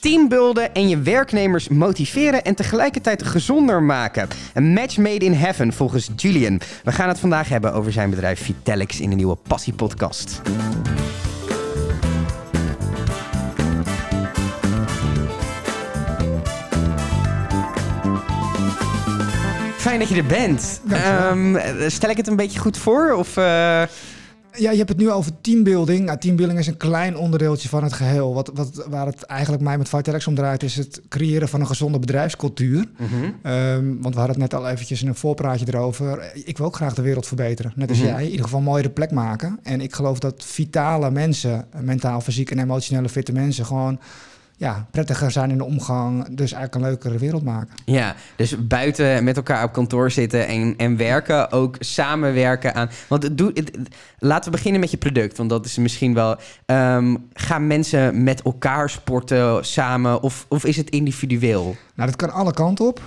team bulden en je werknemers motiveren en tegelijkertijd gezonder maken. Een match made in heaven volgens Julien. We gaan het vandaag hebben over zijn bedrijf Vitalics in de nieuwe Passie Podcast. Fijn dat je er bent. Stel ik het een beetje goed voor? Ja, je hebt het nu over teambuilding. Nou, teambuilding is een klein onderdeeltje van het geheel. Waar het eigenlijk mij met Vitalics om draait, is het creëren van een gezonde bedrijfscultuur. Mm-hmm. Want we hadden het net al eventjes in een voorpraatje erover. Ik wil ook graag de wereld verbeteren. Net als jij. In ieder geval een mooiere plek maken. En ik geloof dat vitale mensen, mentaal, fysiek en emotionele fitte mensen, gewoon prettiger zijn in de omgang, dus eigenlijk een leukere wereld maken. Ja, dus buiten met elkaar op kantoor zitten en werken, ook samenwerken aan. Want laten we beginnen met je product, want dat is misschien wel. Gaan mensen met elkaar sporten samen of is het individueel? Nou, dat kan alle kanten op.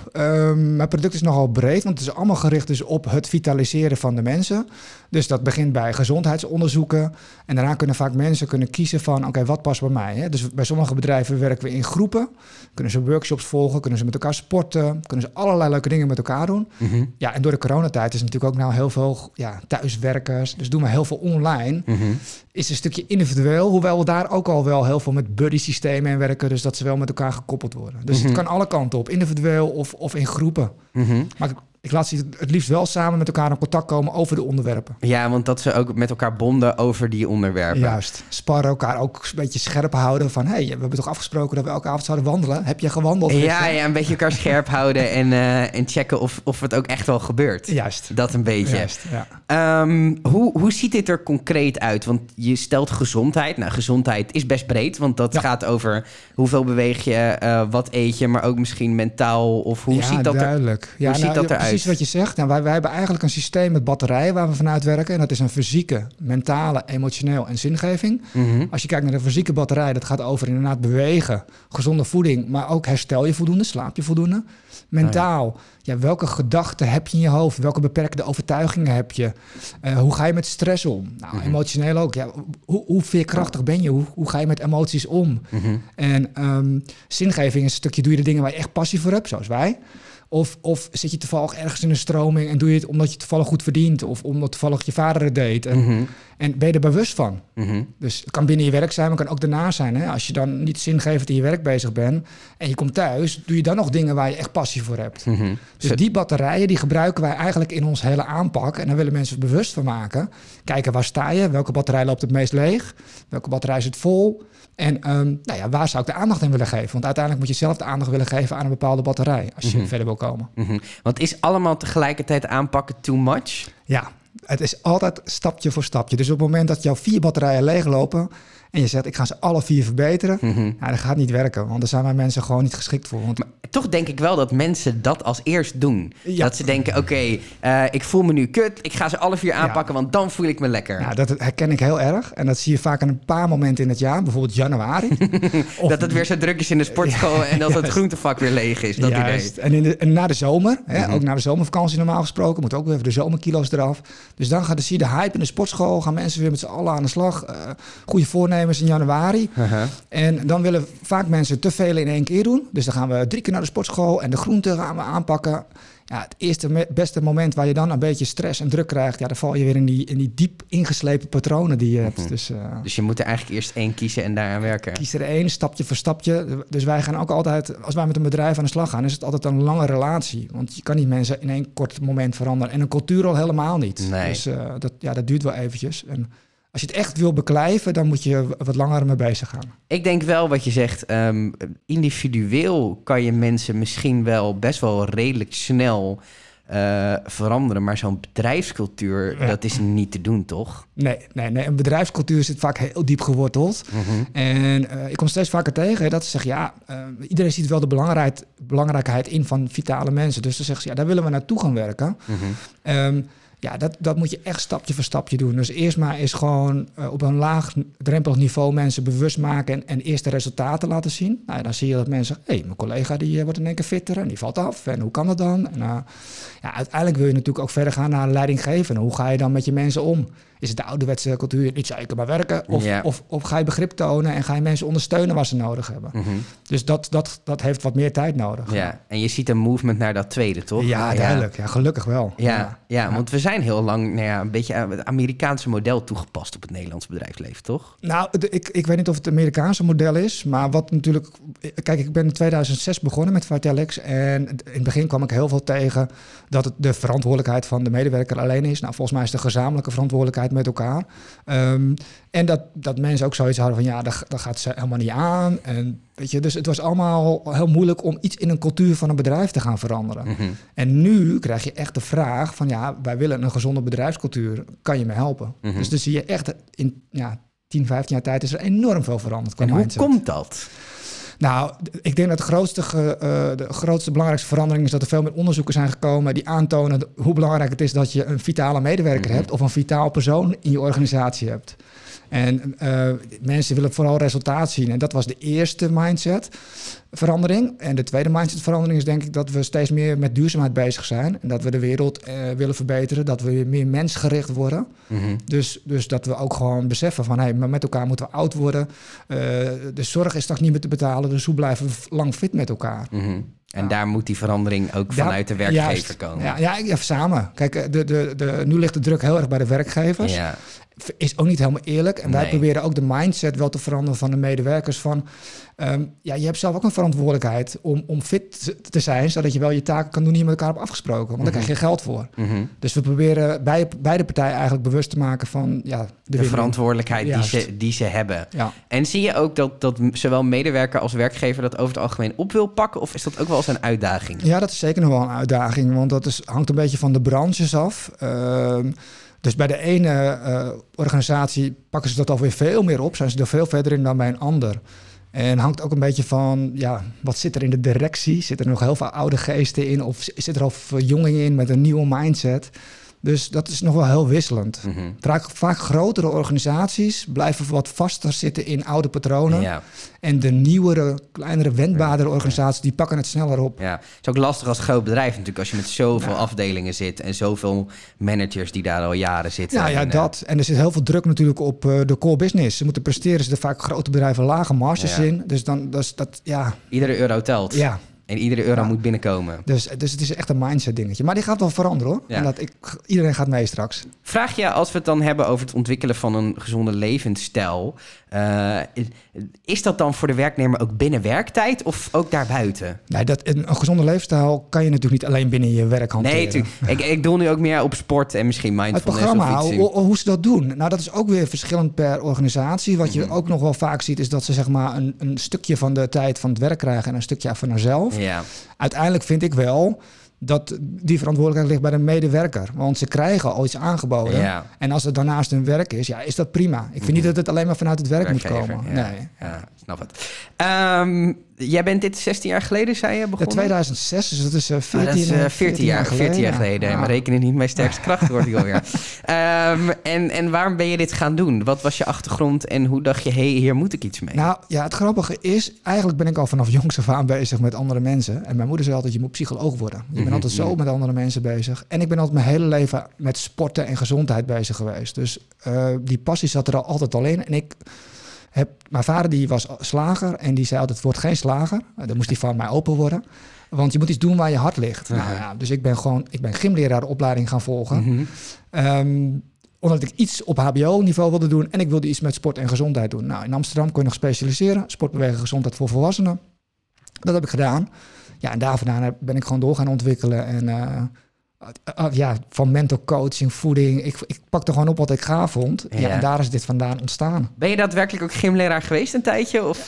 Mijn product is nogal breed, want het is allemaal gericht dus op het vitaliseren van de mensen. Dus dat begint bij gezondheidsonderzoeken. En daarna kunnen vaak mensen kiezen van, oké, wat past bij mij? Hè? Dus bij sommige bedrijven werken we in groepen. Kunnen ze workshops volgen, kunnen ze met elkaar sporten. Kunnen ze allerlei leuke dingen met elkaar doen. Mm-hmm. Ja, en door de coronatijd is natuurlijk ook nou heel veel thuiswerkers. Dus doen we heel veel online. Mm-hmm. Is een stukje individueel, hoewel we daar ook al wel heel veel met buddy-systemen in werken. Dus dat ze wel met elkaar gekoppeld worden. Dus het kan alle kanten op, individueel of in groepen. Mm-hmm. Maar ik laat ze het liefst wel samen met elkaar in contact komen over de onderwerpen. Ja, want dat ze ook met elkaar bonden over die onderwerpen. Juist. Sparren, elkaar ook een beetje scherp houden van, we hebben toch afgesproken dat we elke avond zouden wandelen. Heb jij gewandeld? Ja, een beetje elkaar scherp houden en checken of het ook echt wel gebeurt. Juist. Dat een beetje. Juist, ja. Hoe ziet dit er concreet uit? Want je stelt gezondheid. Nou, gezondheid is best breed, want dat gaat over hoeveel beweeg je, wat eet je, maar ook misschien mentaal of hoe ziet dat duidelijk. Hoe ziet dat eruit? Precies wat je zegt. Nou, wij hebben eigenlijk een systeem met batterijen waar we vanuit werken. En dat is een fysieke, mentale, emotioneel en zingeving. Mm-hmm. Als je kijkt naar de fysieke batterij, dat gaat over inderdaad bewegen, gezonde voeding, maar ook herstel je voldoende, slaap je voldoende. Mentaal, welke gedachten heb je in je hoofd? Welke beperkende overtuigingen heb je? Hoe ga je met stress om? Nou, emotioneel ook. Ja, hoe veerkrachtig ben je? Hoe ga je met emoties om? Mm-hmm. En zingeving is een stukje, doe je de dingen waar je echt passie voor hebt, zoals wij. Of zit je toevallig ergens in een stroming en doe je het omdat je toevallig goed verdient of omdat toevallig je vader het deed. En ben je er bewust van. Mm-hmm. Dus het kan binnen je werk zijn, maar het kan ook daarna zijn. Hè? Als je dan niet zingevend in je werk bezig bent en je komt thuis, doe je dan nog dingen waar je echt passie voor hebt. Mm-hmm. Dus die batterijen die gebruiken wij eigenlijk in ons hele aanpak. En daar willen mensen bewust van maken. Kijken, waar sta je? Welke batterij loopt het meest leeg? Welke batterij zit vol? En waar zou ik de aandacht aan willen geven? Want uiteindelijk moet je zelf de aandacht willen geven aan een bepaalde batterij. Als je verder wil komen. Mm-hmm. Want is allemaal tegelijkertijd aanpakken too much? Ja. Het is altijd stapje voor stapje. Dus op het moment dat jouw 4 batterijen leeglopen en je zegt, ik ga ze alle 4 verbeteren. Mm-hmm. Dat gaat niet werken, want daar zijn wij mensen gewoon niet geschikt voor. Want... Maar toch denk ik wel dat mensen dat als eerst doen. Ja. Dat ze denken, oké, ik voel me nu kut. Ik ga ze alle 4 aanpakken, want dan voel ik me lekker. Ja, dat herken ik heel erg. En dat zie je vaak aan een paar momenten in het jaar. Bijvoorbeeld januari. Of... Dat het weer zo druk is in de sportschool en dat het groentevak weer leeg is. Dat idee. En na de zomer, ook na de zomervakantie normaal gesproken, moet ook weer even de zomerkilo's eraf. Dus dan zie je de hype in de sportschool. Gaan mensen weer met z'n allen aan de slag. Goede voornemens in januari. Uh-huh. En dan willen vaak mensen te veel in één keer doen. Dus dan gaan we 3 keer naar de sportschool. En de groenten gaan we aanpakken. Ja, het eerste beste moment waar je dan een beetje stress en druk krijgt... dan val je weer in die diep ingeslepen patronen die je hebt. Dus je moet er eigenlijk eerst 1 kiezen en daaraan werken. Kies er 1, stapje voor stapje. Dus wij gaan ook altijd, als wij met een bedrijf aan de slag gaan... is het altijd een lange relatie. Want je kan niet mensen in 1 kort moment veranderen. En een cultuur al helemaal niet. Nee. Dus dat duurt wel eventjes. En als je het echt wil beklijven, dan moet je wat langer mee bezig gaan. Ik denk wel wat je zegt. Individueel kan je mensen misschien wel best wel redelijk snel veranderen. Maar zo'n bedrijfscultuur, dat is niet te doen, toch? Nee. Een bedrijfscultuur zit vaak heel diep geworteld. Mm-hmm. En ik kom steeds vaker tegen dat ze zeggen... iedereen ziet wel de belangrijkheid in van vitale mensen. Dus dan zeggen ze, daar willen we naartoe gaan werken. Mm-hmm. Ja, dat moet je echt stapje voor stapje doen. Dus eerst maar eens gewoon op een laagdrempelig niveau mensen bewust maken en eerst de resultaten laten zien. Nou, dan zie je dat mensen, mijn collega die wordt in één keer fitter en die valt af. En hoe kan dat dan? En, uiteindelijk wil je natuurlijk ook verder gaan naar leidinggeven. Hoe ga je dan met je mensen om? Is het de ouderwetse cultuur, niet zeker maar werken? Of ga je begrip tonen en ga je mensen ondersteunen waar ze nodig hebben? Mm-hmm. Dus dat heeft wat meer tijd nodig. Ja, en je ziet een movement naar dat tweede, toch? Ja, duidelijk. Ja, gelukkig wel. Ja, want we zijn heel lang een beetje het Amerikaanse model toegepast op het Nederlands bedrijfsleven, toch? Nou, ik weet niet of het Amerikaanse model is, maar wat natuurlijk... Kijk, ik ben in 2006 begonnen met Vitalics en in het begin kwam ik heel veel tegen dat het de verantwoordelijkheid van de medewerker alleen is. Nou, volgens mij is de gezamenlijke verantwoordelijkheid met elkaar. En dat mensen ook zoiets hadden van dat gaat ze helemaal niet aan. En weet je, dus het was allemaal heel moeilijk om iets in een cultuur van een bedrijf te gaan veranderen. Mm-hmm. En nu krijg je echt de vraag van wij willen een gezonde bedrijfscultuur. Kan je me helpen? Mm-hmm. Dus zie je echt in 10, 15 jaar tijd is er enorm veel veranderd. En hoe komt dat? Nou, ik denk dat de belangrijkste verandering is dat er veel meer onderzoeken zijn gekomen die aantonen hoe belangrijk het is dat je een vitale medewerker hebt of een vitaal persoon in je organisatie hebt. En mensen willen vooral resultaat zien. En dat was de eerste mindsetverandering. En de tweede mindsetverandering is denk ik dat we steeds meer met duurzaamheid bezig zijn. En dat we de wereld willen verbeteren. Dat we weer meer mensgericht worden. Mm-hmm. Dus dat we ook gewoon beseffen van... maar met elkaar moeten we oud worden. De zorg is straks niet meer te betalen. Dus hoe blijven we lang fit met elkaar? Mm-hmm. En daar moet die verandering ook vanuit de werkgever komen. Ja, samen. Kijk, nu ligt de druk heel erg bij de werkgevers. Ja. Is ook niet helemaal eerlijk. En wij proberen ook de mindset wel te veranderen van de medewerkers. Van, je hebt zelf ook een verantwoordelijkheid om fit te zijn, zodat je wel je taken kan doen die je met elkaar hebt afgesproken. Want daar krijg je geld voor. Mm-hmm. Dus we proberen beide partijen eigenlijk bewust te maken van de verantwoordelijkheid die ze hebben. Ja. En zie je ook dat zowel medewerker als werkgever dat over het algemeen op wil pakken? Of is dat ook wel eens een uitdaging? Ja, dat is zeker nog wel een uitdaging. Want dat hangt een beetje van de branches af. Dus bij de ene organisatie pakken ze dat alweer veel meer op. Zijn ze er veel verder in dan bij een ander. En hangt ook een beetje van, wat zit er in de directie? Zit er nog heel veel oude geesten in? Of zit er al verjonging in met een nieuwe mindset? Dus dat is nog wel heel wisselend. Mm-hmm. Vaak grotere organisaties blijven wat vaster zitten in oude patronen. Ja. En de nieuwere, kleinere, wendbaardere organisaties, die pakken het sneller op. Ja, het is ook lastig als groot bedrijf natuurlijk, als je met zoveel afdelingen zit en zoveel managers die daar al jaren zitten. Dat. En er zit heel veel druk natuurlijk op de core business. Ze moeten presteren, zitten vaak grote bedrijven lage marges in. Dus dan dat. Iedere euro telt. Ja. En iedere euro moet binnenkomen. Dus het is echt een mindset dingetje. Maar die gaat wel veranderen hoor. Ja. Iedereen gaat mee straks. Vraag je, als we het dan hebben over het ontwikkelen van een gezonde levensstijl. Is dat dan voor de werknemer ook binnen werktijd of ook daarbuiten? Nee, een gezonde levensstijl kan je natuurlijk niet alleen binnen je werk hanteren. Nee, natuurlijk. Ik doe nu ook meer op sport en misschien mindfulness. Het programma, of iets. Hoe ze dat doen. Nou, dat is ook weer verschillend per organisatie. Wat je ook nog wel vaak ziet is dat ze zeg maar een stukje van de tijd van het werk krijgen en een stukje van haarzelf. Ja. Uiteindelijk vind ik wel dat die verantwoordelijkheid ligt bij de medewerker. Want ze krijgen al iets aangeboden. Ja. En als het daarnaast hun werk is, is dat prima. Ik vind niet dat het alleen maar vanuit het werkgever moet komen. Ja. Nee. Ja, snap het. Jij bent dit 16 jaar geleden, zei je, begonnen? 2006, dus dat is 14 jaar geleden. Ja. Maar reken niet mijn sterkste kracht, hoor ik alweer. En waarom ben je dit gaan doen? Wat was je achtergrond en hoe dacht je, hier moet ik iets mee? Nou, het grappige is, eigenlijk ben ik al vanaf jongs af aan bezig met andere mensen. En mijn moeder zei altijd, je moet psycholoog worden. Je bent altijd zo met andere mensen bezig. En ik ben altijd mijn hele leven met sporten en gezondheid bezig geweest. Dus die passie zat er altijd al in. En mijn vader die was slager en die zei altijd, het wordt geen slager. Dan moest hij van mij open worden. Want je moet iets doen waar je hart ligt. Uh-huh. Dus ik ben gymleraaropleiding gaan volgen. Uh-huh. Omdat ik iets op hbo-niveau wilde doen en ik wilde iets met sport en gezondheid doen. Nou, in Amsterdam kon je nog specialiseren. Sport, bewegen, gezondheid voor volwassenen. Dat heb ik gedaan. Ja, en daar vandaan ben ik gewoon door gaan ontwikkelen. En van mental coaching, voeding. Ik pakte gewoon op wat ik gaaf vond. Ja. En daar is dit vandaan ontstaan. Ben je daadwerkelijk ook gymleraar geweest een tijdje? Of,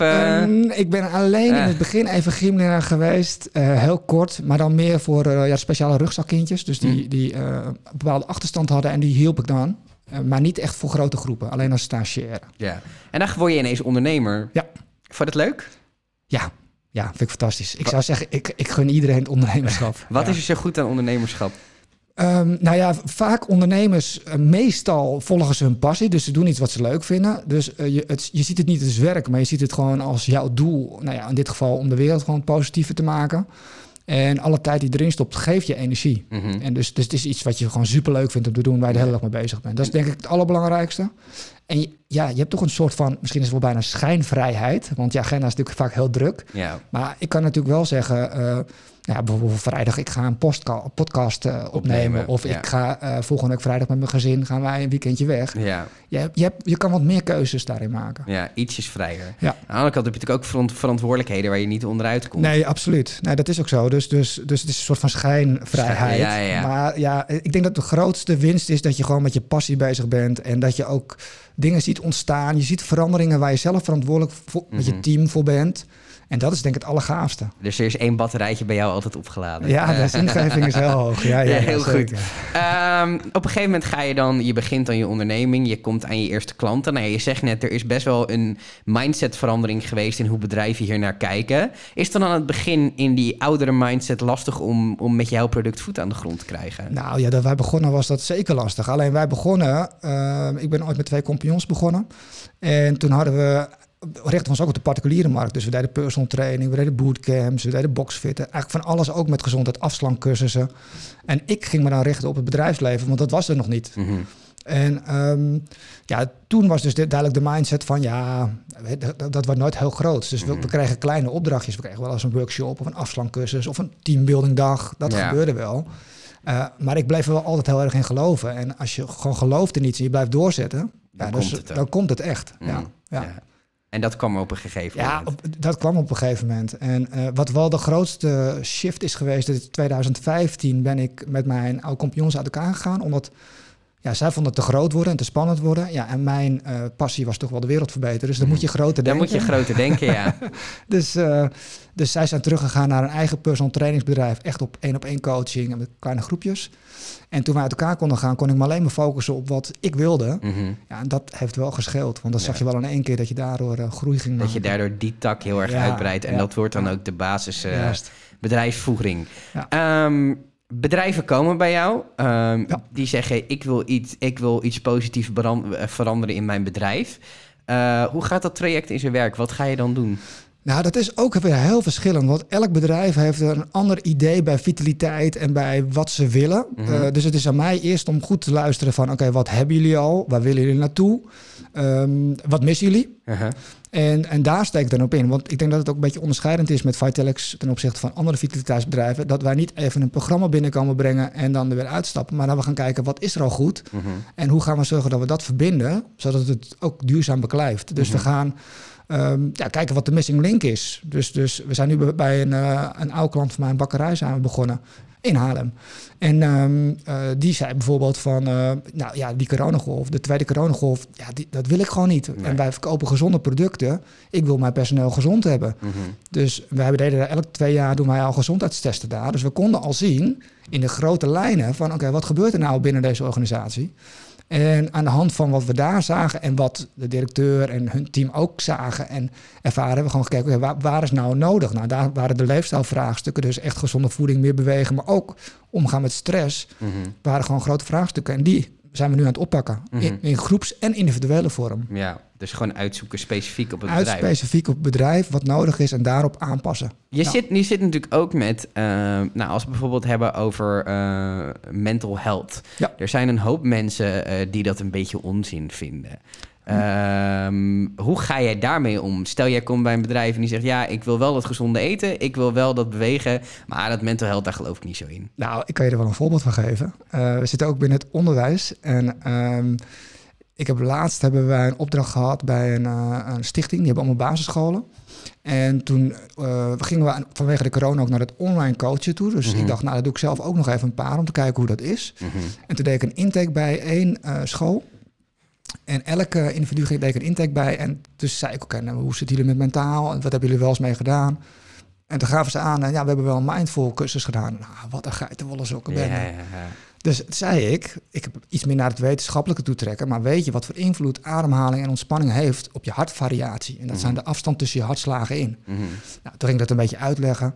ik ben alleen in het begin even gymleraar geweest. Heel kort, maar dan meer voor speciale rugzakkindjes. Dus die een bepaalde achterstand hadden en die hielp ik dan. Maar niet echt voor grote groepen, alleen als stagiaire. Ja. En dan word je ineens ondernemer. Ja. Vond je dat leuk? Ja. Ja, vind ik fantastisch. Ik zou zeggen, ik gun iedereen het ondernemerschap. Wat is er zo goed aan ondernemerschap? Nou ja, vaak ondernemers, meestal volgen ze hun passie. Dus ze doen iets wat ze leuk vinden. Dus je ziet het niet als werk, maar je ziet het gewoon als jouw doel. Nou ja, in dit geval om de wereld gewoon positiever te maken. En alle tijd die erin stopt, geeft je energie. Mm-hmm. En dus het is iets wat je gewoon superleuk vindt om te doen, waar je de hele dag mee bezig bent. Dat is denk ik het allerbelangrijkste. En je hebt toch een soort van, misschien is het wel bijna schijnvrijheid. Want je agenda is natuurlijk vaak heel druk. Ja. Maar ik kan natuurlijk wel zeggen, bijvoorbeeld vrijdag, ik ga een podcast opnemen. Of ik ga volgende week vrijdag met mijn gezin, gaan wij een weekendje weg. Ja. Je kan wat meer keuzes daarin maken. Ja, ietsjes vrijer. Ja. Aan de andere kant heb je natuurlijk ook verantwoordelijkheden waar je niet onderuit komt. Nee, absoluut. Nee, dat is ook zo. Dus het is een soort van schijnvrijheid. Ja. Maar ja, ik denk dat de grootste winst is dat je gewoon met je passie bezig bent. En dat je ook dingen ziet ontstaan. Je ziet veranderingen waar je zelf verantwoordelijk voor, met je team voor bent. En dat is denk ik het allergaafste. Dus er is 1 batterijtje bij jou altijd opgeladen. Ja, de zingeving is heel hoog. Ja, heel goed. Op een gegeven moment ga je dan, je begint aan je onderneming, je komt aan je eerste klanten. Nou, je zegt net, er is best wel een mindsetverandering geweest in hoe bedrijven hier naar kijken. Is het dan aan het begin in die oudere mindset lastig om met jouw product voet aan de grond te krijgen? Nou ja, dat wij begonnen was dat zeker lastig. Alleen wij begonnen, ik ben ooit met 2 compagnons begonnen. En toen hadden we, richten ons ook op de particuliere markt. Dus we deden personal training, we deden bootcamps, we deden boxfitten. Eigenlijk van alles, ook met gezondheid, afslankcursussen. En ik ging me dan richten op het bedrijfsleven, want dat was er nog niet. Mm-hmm. En toen was dus duidelijk de mindset van dat wordt nooit heel groot. Dus we kregen kleine opdrachtjes. We kregen wel eens een workshop of een afslankcursus of een teambuildingdag. Dat gebeurde wel. Maar ik bleef er wel altijd heel erg in geloven. En als je gewoon gelooft in iets en je blijft doorzetten, dan komt het echt. Mm. Ja. En dat kwam op een gegeven moment. Ja, dat kwam op een gegeven moment. En wat wel de grootste shift is geweest, in 2015 ben ik met mijn oude compagnons uit elkaar gegaan. Omdat zij vonden het te groot worden en te spannend worden. Ja, en mijn passie was toch wel de wereld verbeteren. Dus dan moet je groter denken. Dan moet je groter denken, ja. Dus zij zijn teruggegaan naar een eigen personal trainingsbedrijf. Echt op 1-op-1 coaching en met kleine groepjes. En toen wij uit elkaar konden gaan, kon ik me alleen maar focussen op wat ik wilde. Mm-hmm. Ja, en dat heeft wel gescheeld. Want dan zag je wel in één keer dat je daardoor groei ging maken. Dat je daardoor die tak heel erg uitbreidt. En dat wordt dan ook de basis bedrijfsvoering. Ja. Bedrijven komen bij jou die zeggen ik wil iets positiefs veranderen in mijn bedrijf. Hoe gaat dat traject in zijn werk? Wat ga je dan doen? Nou, dat is ook weer heel verschillend. Want elk bedrijf heeft een ander idee bij vitaliteit en bij wat ze willen. Mm-hmm. Dus het is aan mij eerst om goed te luisteren van oké, wat hebben jullie al? Waar willen jullie naartoe? Wat missen jullie? Uh-huh. En daar steek ik dan op in. Want ik denk dat het ook een beetje onderscheidend is met Vitalics ten opzichte van andere vitaliteitsbedrijven. Dat wij niet even een programma binnenkomen brengen en dan er weer uitstappen. Maar dan we gaan kijken, wat is er al goed? Mm-hmm. En hoe gaan we zorgen dat we dat verbinden, zodat het ook duurzaam beklijft? Dus we gaan kijken wat de missing link is. Dus we zijn nu bij een oude klant van mij, een bakkerij, zijn we begonnen in Haarlem. En die zei bijvoorbeeld van, die coronagolf, de tweede coronagolf, dat wil ik gewoon niet. Nee. En wij verkopen gezonde producten. Ik wil mijn personeel gezond hebben. Mm-hmm. Dus wij deden elk 2 jaar doen wij al gezondheidstesten daar. Dus we konden al zien in de grote lijnen van oké, wat gebeurt er nou binnen deze organisatie? En aan de hand van wat we daar zagen en wat de directeur en hun team ook zagen en ervaren, hebben we gewoon gekeken, waar is nou nodig? Nou, daar waren de leefstijlvraagstukken, dus echt gezonde voeding, meer bewegen, maar ook omgaan met stress, waren gewoon grote vraagstukken. En die zijn we nu aan het oppakken, in groeps- en individuele vorm. Ja, dus gewoon uitzoeken specifiek op het bedrijf. Specifiek op het bedrijf, wat nodig is en daarop aanpassen. Je zit natuurlijk ook met, als we bijvoorbeeld hebben over mental health. Ja. Er zijn een hoop mensen die dat een beetje onzin vinden. Hoe ga jij daarmee om? Stel, jij komt bij een bedrijf en die zegt, ik wil wel dat gezonde eten, ik wil wel dat bewegen, maar dat mental health, daar geloof ik niet zo in. Nou, ik kan je er wel een voorbeeld van geven. We zitten ook binnen het onderwijs en laatst hebben wij een opdracht gehad bij een stichting, die hebben allemaal basisscholen. En toen gingen we vanwege de corona ook naar het online coachen toe. Dus ik dacht, dat doe ik zelf ook nog even een paar om te kijken hoe dat is. Mm-hmm. En toen deed ik een intake bij 1 school. En elke individu deed ik een intake bij. En dus zei ik, hoe zitten jullie met mentaal? En wat hebben jullie wel eens mee gedaan? En toen gaven ze aan, we hebben wel een mindful cursus gedaan. Nou, wat een geitenwolle sokken ben. Ja. Dus zei ik heb iets meer naar het wetenschappelijke toe trekken. Maar weet je wat voor invloed ademhaling en ontspanning heeft op je hartvariatie? En dat zijn de afstand tussen je hartslagen in. Mm-hmm. Nou, toen ging ik dat een beetje uitleggen.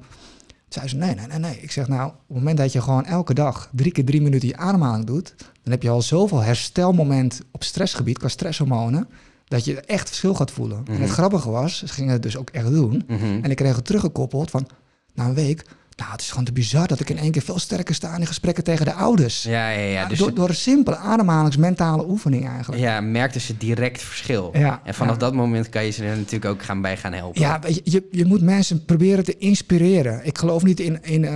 Zei ze, nee. Ik zeg, nou, op het moment dat je gewoon elke dag 3 keer 3 minuten je ademhaling doet, dan heb je al zoveel herstelmoment op stressgebied, qua stresshormonen, dat je echt verschil gaat voelen. Mm-hmm. En het grappige was, ze gingen het dus ook echt doen. Mm-hmm. En ik kreeg het teruggekoppeld van, na een week, nou, het is gewoon te bizar dat ik in één keer veel sterker sta in gesprekken tegen de ouders. Ja, dus door een simpele ademhalingsmentale oefening eigenlijk. Ja, merkte ze direct verschil. Ja, en vanaf dat moment kan je ze er natuurlijk ook gaan helpen. Ja, je moet mensen proberen te inspireren. Ik geloof niet in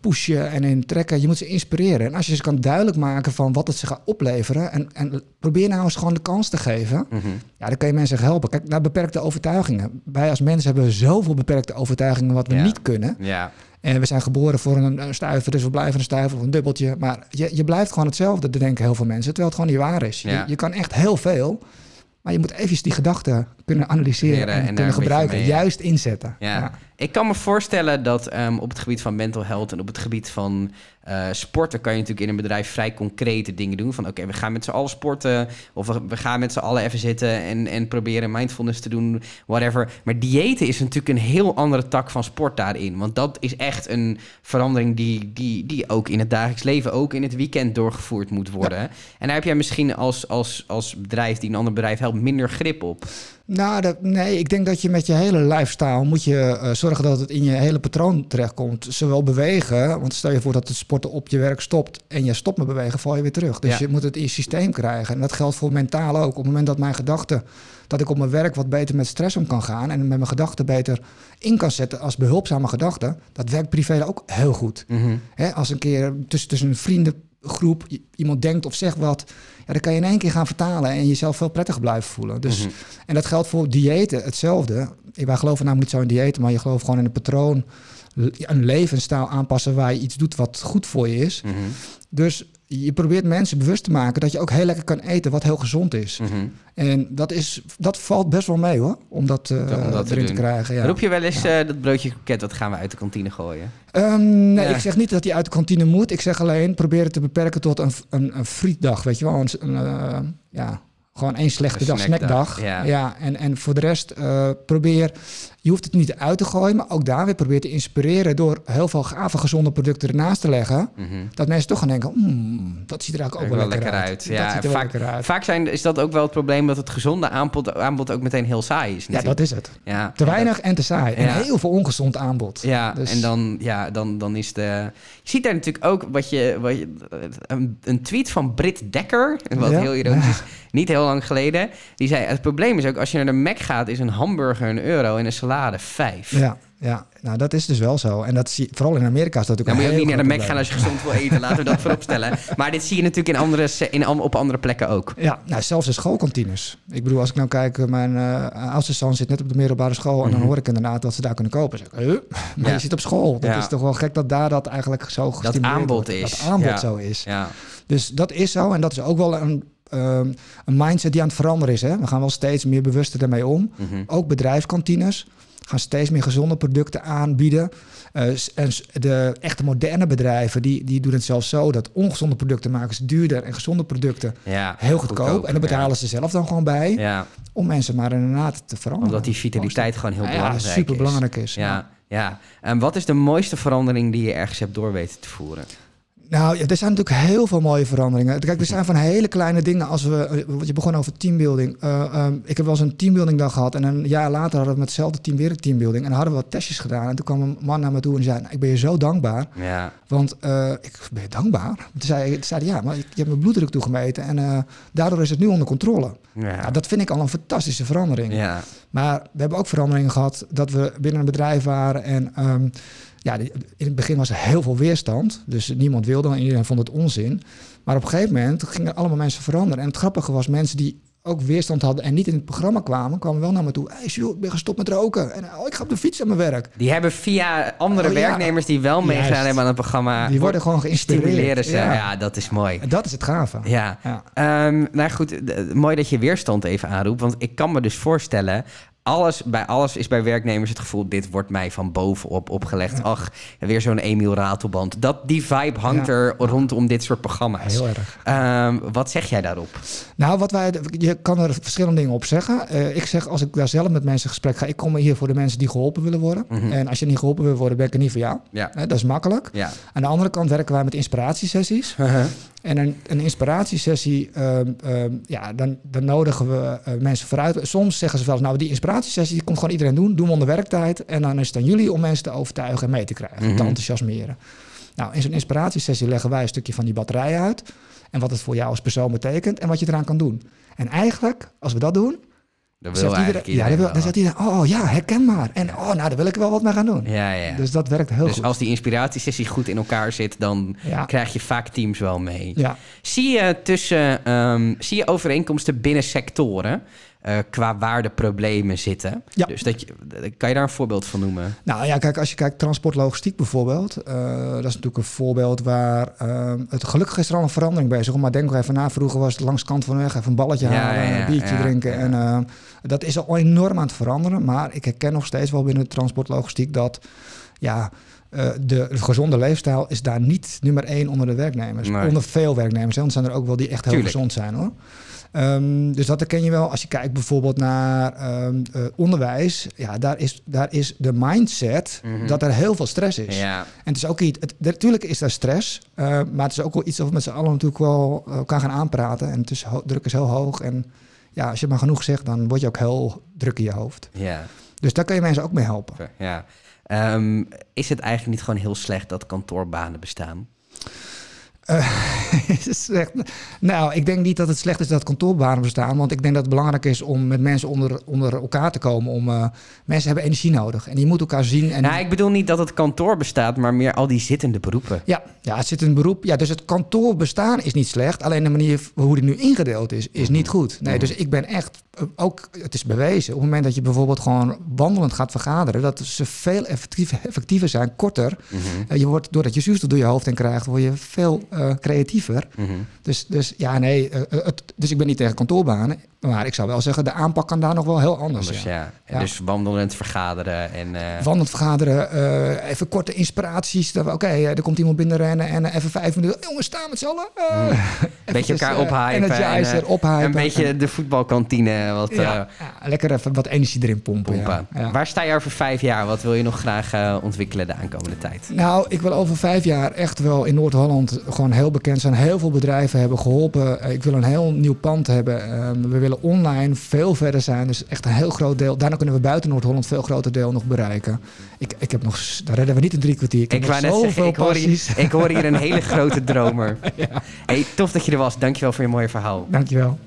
pushen en in trekken. Je moet ze inspireren. En als je ze kan duidelijk maken van wat het ze gaat opleveren, en probeer nou eens gewoon de kans te geven. Mm-hmm. Ja, dan kan je mensen helpen. Kijk, naar beperkte overtuigingen. Wij als mensen hebben zoveel beperkte overtuigingen wat we niet kunnen. Ja. En we zijn geboren voor een stuiver, dus we blijven een stuiver of een dubbeltje. Maar je blijft gewoon hetzelfde, denken heel veel mensen, terwijl het gewoon niet waar is. Ja. Je kan echt heel veel, maar je moet eventjes die gedachten kunnen analyseren en kunnen gebruiken, juist inzetten. Ja. Ik kan me voorstellen dat op het gebied van mental health en op het gebied van sporten kan je natuurlijk in een bedrijf vrij concrete dingen doen. Van oké, we gaan met z'n allen sporten of we gaan met z'n allen even zitten en proberen mindfulness te doen, whatever. Maar diëten is natuurlijk een heel andere tak van sport daarin. Want dat is echt een verandering die ook in het dagelijks leven, ook in het weekend doorgevoerd moet worden. Ja. En daar heb jij misschien als bedrijf die een ander bedrijf helpt minder grip op. Nou, nee, ik denk dat je met je hele lifestyle moet je zorgen dat het in je hele patroon terechtkomt. Zowel bewegen, want stel je voor dat het sporten op je werk stopt en je stopt met bewegen, val je weer terug. Dus je moet het in je systeem krijgen. En dat geldt voor mentaal ook. Op het moment dat mijn gedachten, dat ik op mijn werk wat beter met stress om kan gaan en met mijn gedachten beter in kan zetten als behulpzame gedachten, dat werkt privé ook heel goed. Mm-hmm. Hè, als een keer tussen een vriendengroep iemand denkt of zegt wat, ja, dan kan je in één keer gaan vertalen en jezelf veel prettiger blijven voelen. Dus, mm-hmm. En dat geldt voor diëten hetzelfde. Wij geloven namelijk niet zo in diëten, maar je gelooft gewoon in een patroon, een levensstijl aanpassen waar je iets doet wat goed voor je is. Mm-hmm. Dus je probeert mensen bewust te maken dat je ook heel lekker kan eten wat heel gezond is. Mm-hmm. En dat valt best wel mee hoor, om dat erin te krijgen. Ja. Roep je wel eens dat broodje kroket, dat gaan we uit de kantine gooien? Ik zeg niet dat die uit de kantine moet. Ik zeg alleen, probeer het te beperken tot een frietdag, weet je wel. Gewoon één slechte dag, snackdag. Ja, en voor de rest probeer, je hoeft het niet uit te gooien, maar ook daar weer probeer te inspireren door heel veel gave, gezonde producten ernaast te leggen. Mm-hmm. Dat mensen toch gaan denken, dat ziet er eigenlijk ook wel lekker uit. Ja, dat ziet er lekker uit. Vaak is dat ook wel het probleem dat het gezonde aanbod ook meteen heel saai is. Natuurlijk. Ja, dat is het. Ja. Te weinig en te saai. En heel veel ongezond aanbod. Ja, dus. En dan is je ziet daar natuurlijk ook een tweet van Britt Dekker, wat heel ironisch is, niet heel lang geleden. Die zei, het probleem is ook, als je naar de Mac gaat, is een hamburger €1 en een salade €5. Ja, nou dat is dus wel zo. En dat zie je, vooral in Amerika is dat natuurlijk een heel groot probleem. Dan moet je ook niet naar de Mac gaan als je gezond wil eten. Laten we dat vooropstellen. Maar dit zie je natuurlijk op andere plekken ook. Ja, nou zelfs de schoolkantines. Ik bedoel, als ik nou kijk, mijn oudste zoon zit net op de middelbare school. Mm-hmm. En dan hoor ik inderdaad dat ze daar kunnen kopen. Zeg, maar je zit op school. Dat is toch wel gek dat daar dat eigenlijk zo gestimuleerd Dat aanbod zo is. Ja. Dus dat is zo. En dat is ook wel een mindset die aan het veranderen is. Hè? We gaan wel steeds meer bewuster ermee om. Mm-hmm. Ook bedrijfskantines gaan steeds meer gezonde producten aanbieden. En de echte moderne bedrijven, die doen het zelfs zo dat ongezonde producten maken ze duurder en gezonde producten heel goedkoop. En dan betalen ze zelf dan gewoon bij om mensen maar inderdaad te veranderen. Omdat die vitaliteit gewoon heel belangrijk is. Superbelangrijk is. Ja. En wat is de mooiste verandering die je ergens hebt door weten te voeren? Nou, er zijn natuurlijk heel veel mooie veranderingen. Kijk, er zijn van hele kleine dingen als je begon over teambuilding. Ik heb wel eens een teambuildingdag gehad en een jaar later hadden we met hetzelfde team weer een teambuilding. En dan hadden we wat testjes gedaan. En toen kwam een man naar me toe en zei, nou, ik ben je zo dankbaar. Ja. Want ik ben je dankbaar? Toen zei hij, ja, maar je hebt mijn bloeddruk toegemeten en daardoor is het nu onder controle. Ja. Nou, dat vind ik al een fantastische verandering. Ja. Maar we hebben ook veranderingen gehad dat we binnen een bedrijf waren en... in het begin was er heel veel weerstand. Dus niemand wilde en iedereen vond het onzin. Maar op een gegeven moment gingen allemaal mensen veranderen. En het grappige was, mensen die ook weerstand hadden en niet in het programma kwamen wel naar me toe. Hey, Jules, ik ben gestopt met roken. En ik ga op de fiets aan mijn werk. Die hebben via andere werknemers die wel meegaan aan het programma... Die worden gewoon geïnspireerd. Ja, dat is mooi. En dat is het gave. Ja. Mooi dat je weerstand even aanroept. Want ik kan me dus voorstellen... Bij alles is bij werknemers het gevoel, dit wordt mij van bovenop opgelegd. Ja. Ach, weer zo'n Emiel Ratelband. Die vibe hangt er rondom dit soort programma's. Heel erg. Wat zeg jij daarop? Nou, je kan er verschillende dingen op zeggen. Ik zeg, als ik daar zelf met mensen in gesprek ga, ik kom hier voor de mensen die geholpen willen worden. Mm-hmm. En als je niet geholpen wil worden, ben ik er niet voor jou. Ja. Dat is makkelijk. Ja. Aan de andere kant werken wij met inspiratiesessies. Uh-huh. En een inspiratiesessie, dan nodigen we mensen vooruit. Soms zeggen ze wel eens, nou, die inspiratiesessie die komt gewoon iedereen doen. Doen we onder werktijd. En dan is het aan jullie om mensen te overtuigen en mee te krijgen. Mm-hmm. Te enthousiasmeren. Nou, in zo'n inspiratiesessie leggen wij een stukje van die batterij uit. En wat het voor jou als persoon betekent. En wat je eraan kan doen. En eigenlijk, als we dat doen... Dan zegt iedereen, oh ja, herkenbaar. En oh, nou, daar wil ik wel wat mee gaan doen. Ja, ja. Dus dat werkt heel goed. Dus als die inspiratiesessie goed in elkaar zit, dan krijg je vaak teams wel mee. Ja. Zie je overeenkomsten binnen sectoren qua waar de problemen zitten? Ja. Dus kan je daar een voorbeeld van noemen? Nou ja, kijk, als je kijkt transportlogistiek bijvoorbeeld. Dat is natuurlijk een voorbeeld waar... gelukkig is er al een verandering bezig. Maar denk wel even na, vroeger was het langs de kant van de weg. Even een balletje halen, een biertje drinken. Ja. En dat is al enorm aan het veranderen. Maar ik herken nog steeds wel binnen de transportlogistiek dat... de gezonde leefstijl is daar niet nummer 1 onder de werknemers. Nee. Onder veel werknemers. Want zijn er ook wel die echt heel gezond zijn, hoor. Dus dat herken je wel. Als je kijkt bijvoorbeeld naar onderwijs. Ja, daar is de mindset dat er heel veel stress is. Ja. En het is ook iets... Natuurlijk is daar stress. Maar het is ook wel iets dat we met z'n allen natuurlijk wel elkaar gaan aanpraten. En het is druk is heel hoog. En ja, als je maar genoeg zegt, dan word je ook heel druk in je hoofd. Ja. Dus daar kan je mensen ook mee helpen. Ja. Is het eigenlijk niet gewoon heel slecht dat kantoorbanen bestaan? Nou, ik denk niet dat het slecht is dat kantoorbanen bestaan. Want ik denk dat het belangrijk is om met mensen onder elkaar te komen. Mensen hebben energie nodig en je moet elkaar zien. Ik bedoel niet dat het kantoor bestaat, maar meer al die zittende beroepen. Ja, het zittende beroep. Ja, dus het kantoor bestaan is niet slecht. Alleen de manier hoe dit nu ingedeeld is niet goed. Nee, dus ik ben echt... Ook, het is bewezen, op het moment dat je bijvoorbeeld gewoon wandelend gaat vergaderen... dat ze veel effectiever zijn, korter. Mm-hmm. Je wordt, doordat je zuurstof door je hoofd in krijgt, word je veel creatiever. Mm-hmm. Dus ik ben niet tegen kantoorbanen. Maar ik zou wel zeggen, de aanpak kan daar nog wel heel anders zijn. Ja. Dus wandelend vergaderen. Wandelend vergaderen, even korte inspiraties. Oké, er komt iemand binnenrennen en even 5 minuten... Jongens, staan met z'n allen. Beetje elkaar ophypen. Een beetje de voetbalkantine. Lekker even wat energie erin pompen. Ja. Ja. Waar sta je over 5 jaar? Wat wil je nog graag ontwikkelen de aankomende tijd? Nou, ik wil over 5 jaar echt wel in Noord-Holland gewoon heel bekend zijn. Heel veel bedrijven hebben geholpen. Ik wil een heel nieuw pand hebben. We willen online veel verder zijn. Dus echt een heel groot deel. Daarna kunnen we buiten Noord-Holland veel groter deel nog bereiken. Ik heb nog... Daar redden we niet in 3 kwartier. Ik hoor hier een hele grote dromer. Ja. Hey, tof dat je er was. Dankjewel voor je mooie verhaal. Dankjewel.